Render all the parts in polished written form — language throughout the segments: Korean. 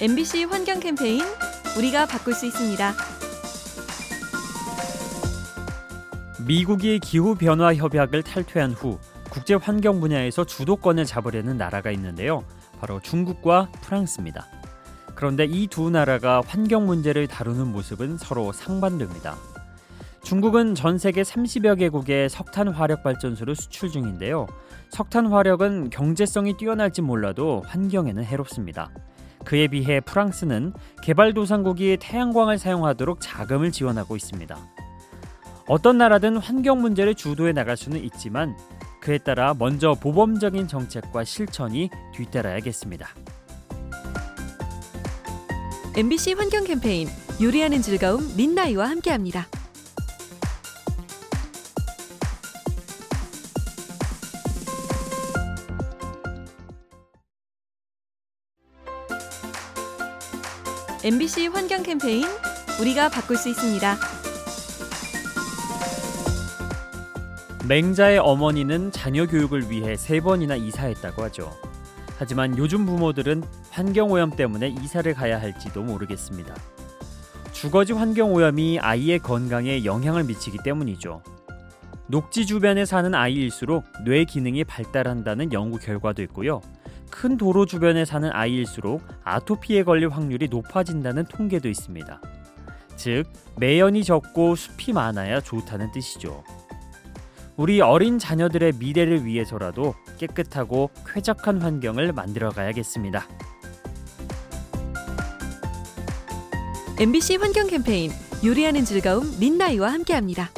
MBC 환경 캠페인 우리가 바꿀 수 있습니다. 미국이 기후변화 협약을 탈퇴한 후 국제 환경 분야에서 주도권을 잡으려는 나라가 있는데요. 바로 중국과 프랑스입니다. 그런데 이 두 나라가 환경 문제를 다루는 모습은 서로 상반됩니다. 중국은 전 세계 30여 개국의 석탄 화력 발전소를 수출 중인데요. 석탄 화력은 경제성이 뛰어날지 몰라도 환경에는 해롭습니다. 그에 비해 프랑스는 개발도상국이 태양광을 사용하도록 자금을 지원하고 있습니다. 어떤 나라든 환경 문제를 주도해 나갈 수는 있지만 그에 따라 먼저 모범적인 정책과 실천이 뒤따라야겠습니다. MBC 환경 캠페인 요리하는 즐거움 민나이와 함께합니다. MBC 환경 캠페인 우리가 바꿀 수 있습니다. 맹자의 어머니는 자녀 교육을 위해 3번이나 이사했다고 하죠. 하지만 오즘 부모들은 환경오염 때문에 이사를 가야 할지도 모르겠습니다. 주거지 환경오염이 아이의 건강에 영향을 미치기 때문이죠. 녹지 주변에 사는 아이일수록 뇌 기능이 발달한다는 연구 결과도 있고요. 큰 도로 주변에 사는 아이일수록 아토피에 걸릴 확률이 높아진다는 통계도 있습니다. 즉, 매연이 적고 숲이 많아야 좋다는 뜻이죠. 우리 어린 자녀들의 미래를 위해서라도 깨끗하고 쾌적한 환경을 만들어 가야겠습니다. MBC 환경 캠페인 요리하는 즐거움 민나이와 함께합니다.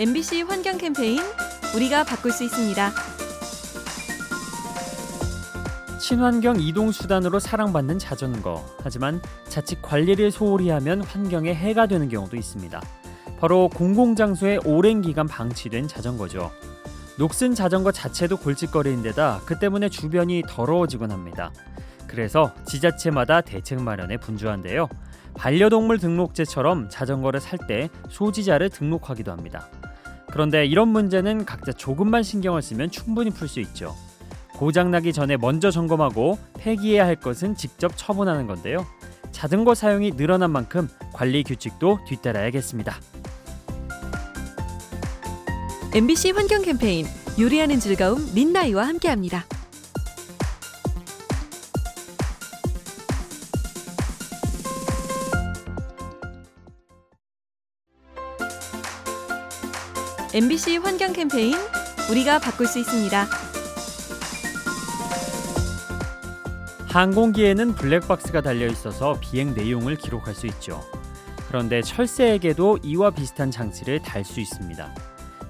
MBC 환경 캠페인 우리가 바꿀 수 있습니다. 친환경 이동수단으로 사랑받는 자전거. 하지만 자칫 관리를 소홀히 하면 환경에 해가 되는 경우도 있습니다. 바로 공공장소에 오랜 기간 방치된 자전거죠. 녹슨 자전거 자체도 골칫거리인데다 그 때문에 주변이 더러워지곤 합니다. 그래서 지자체마다 대책 마련에 분주한데요. 반려동물 등록제처럼 자전거를 살 때 소지자를 등록하기도 합니다. 그런데 이런 문제는 각자 조금만 신경을 쓰면 충분히 풀 수 있죠. 고장나기 전에 먼저 점검하고 폐기해야 할 것은 직접 처분하는 건데요. 자전거 사용이 늘어난 만큼 관리 규칙도 뒤따라야겠습니다. MBC 환경 캠페인 요리하는 즐거움 민나이와 함께합니다. MBC 환경 캠페인 우리가 바꿀 수 있습니다. 항공기에는 블랙박스가 달려있어서 비행 내용을 기록할 수 있죠. 그런데 철새에게도 이와 비슷한 장치를 달 수 있습니다.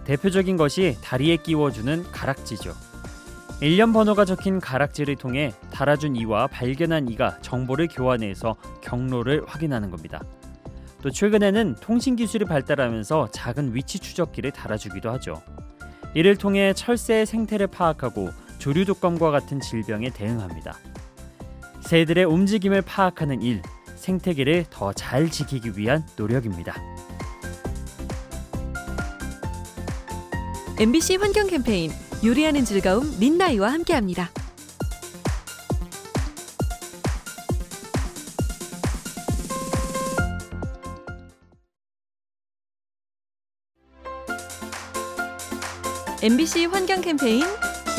대표적인 것이 다리에 끼워주는 가락지죠. 일련 번호가 적힌 가락지를 통해 달아준 이와 발견한 이가 정보를 교환해서 경로를 확인하는 겁니다. 또 최근에는 통신기술이 발달하면서 작은 위치 추적기를 달아주기도 하죠. 이를 통해 철새의 생태를 파악하고 조류독감과 같은 질병에 대응합니다. 새들의 움직임을 파악하는 일, 생태계를 더 잘 지키기 위한 노력입니다. MBC 환경 캠페인 요리하는 즐거움 민나이와 함께합니다. MBC 환경 캠페인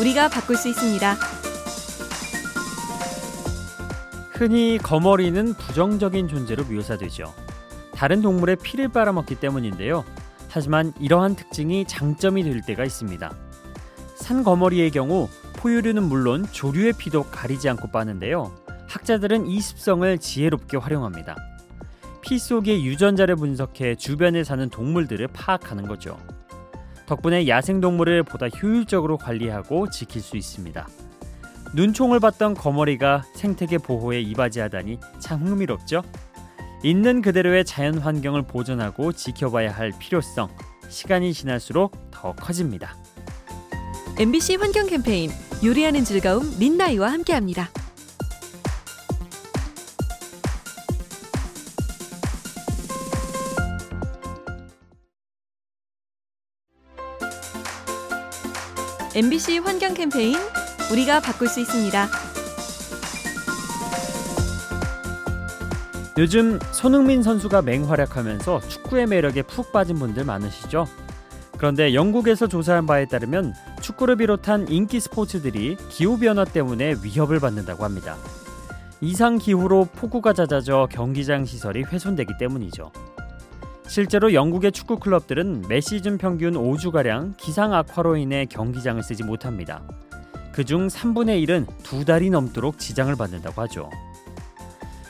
우리가 바꿀 수 있습니다. 흔히 거머리는 부정적인 존재로 묘사되죠. 다른 동물의 피를 빨아먹기 때문인데요. 하지만 이러한 특징이 장점이 될 때가 있습니다. 산거머리의 경우 포유류는 물론 조류의 피도 가리지 않고 빠는데요. 학자들은 이 습성을 지혜롭게 활용합니다. 피 속의 유전자를 분석해 주변에 사는 동물들을 파악하는 거죠. 덕분에 야생동물을 보다 효율적으로 관리하고 지킬 수 있습니다. 눈총을 받던 거머리가 생태계 보호에 이바지하다니 참 흥미롭죠? 있는 그대로의 자연 환경을 보존하고 지켜봐야 할 필요성, 시간이 지날수록 더 커집니다. MBC 환경 캠페인 요리하는 즐거움 민나이와 함께합니다. MBC 환경 캠페인 우리가 바꿀 수 있습니다. 요즘 손흥민 선수가 맹활약하면서 축구의 매력에 푹 빠진 분들 많으시죠? 그런데 영국에서 조사한 바에 따르면 축구를 비롯한 인기 스포츠들이 기후변화 때문에 위협을 받는다고 합니다. 이상기후로 폭우가 잦아져 경기장 시설이 훼손되기 때문이죠. 실제로 영국의 축구 클럽들은 매 시즌 평균 5주가량 기상 악화로 인해 경기장을 쓰지 못합니다. 그중 3분의 1은 2달이 넘도록 지장을 받는다고 하죠.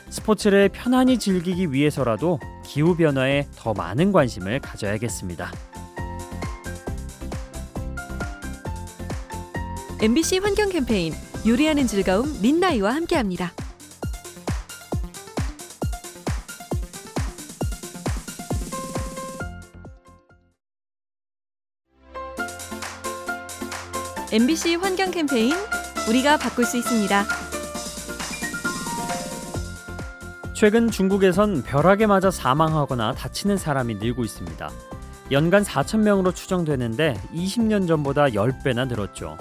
스포츠를 편안히 즐기기 위해서라도 기후변화에 더 많은 관심을 가져야겠습니다. MBC 환경 캠페인 요리하는 즐거움 민나이와 함께합니다. MBC 환경 캠페인 우리가 바꿀 수 있습니다. 최근 중국에선 벼락에 맞아 사망하거나 다치는 사람이 늘고 있습니다. 연간 4,000명으로 추정되는데 20년 전보다 10배나 늘었죠.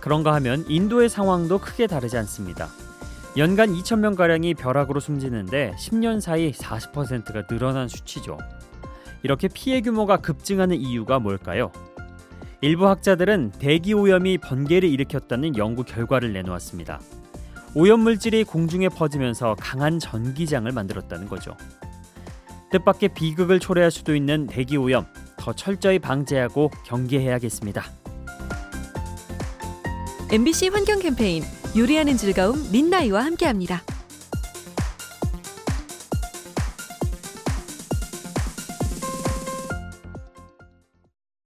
그런가 하면 인도의 상황도 크게 다르지 않습니다. 연간 2,000명가량이 벼락으로 숨지는데 10년 사이 40%가 늘어난 수치죠. 이렇게 피해 규모가 급증하는 이유가 뭘까요? 일부 학자들은 대기오염이 번개를 일으켰다는 연구 결과를 내놓았습니다. 오염물질이 공중에 퍼지면서 강한 전기장을 만들었다는 거죠. 뜻밖의 비극을 초래할 수도 있는 대기오염, 더 철저히 방제하고 경계해야겠습니다. MBC 환경 캠페인 요리하는 즐거움 민나이와 함께합니다.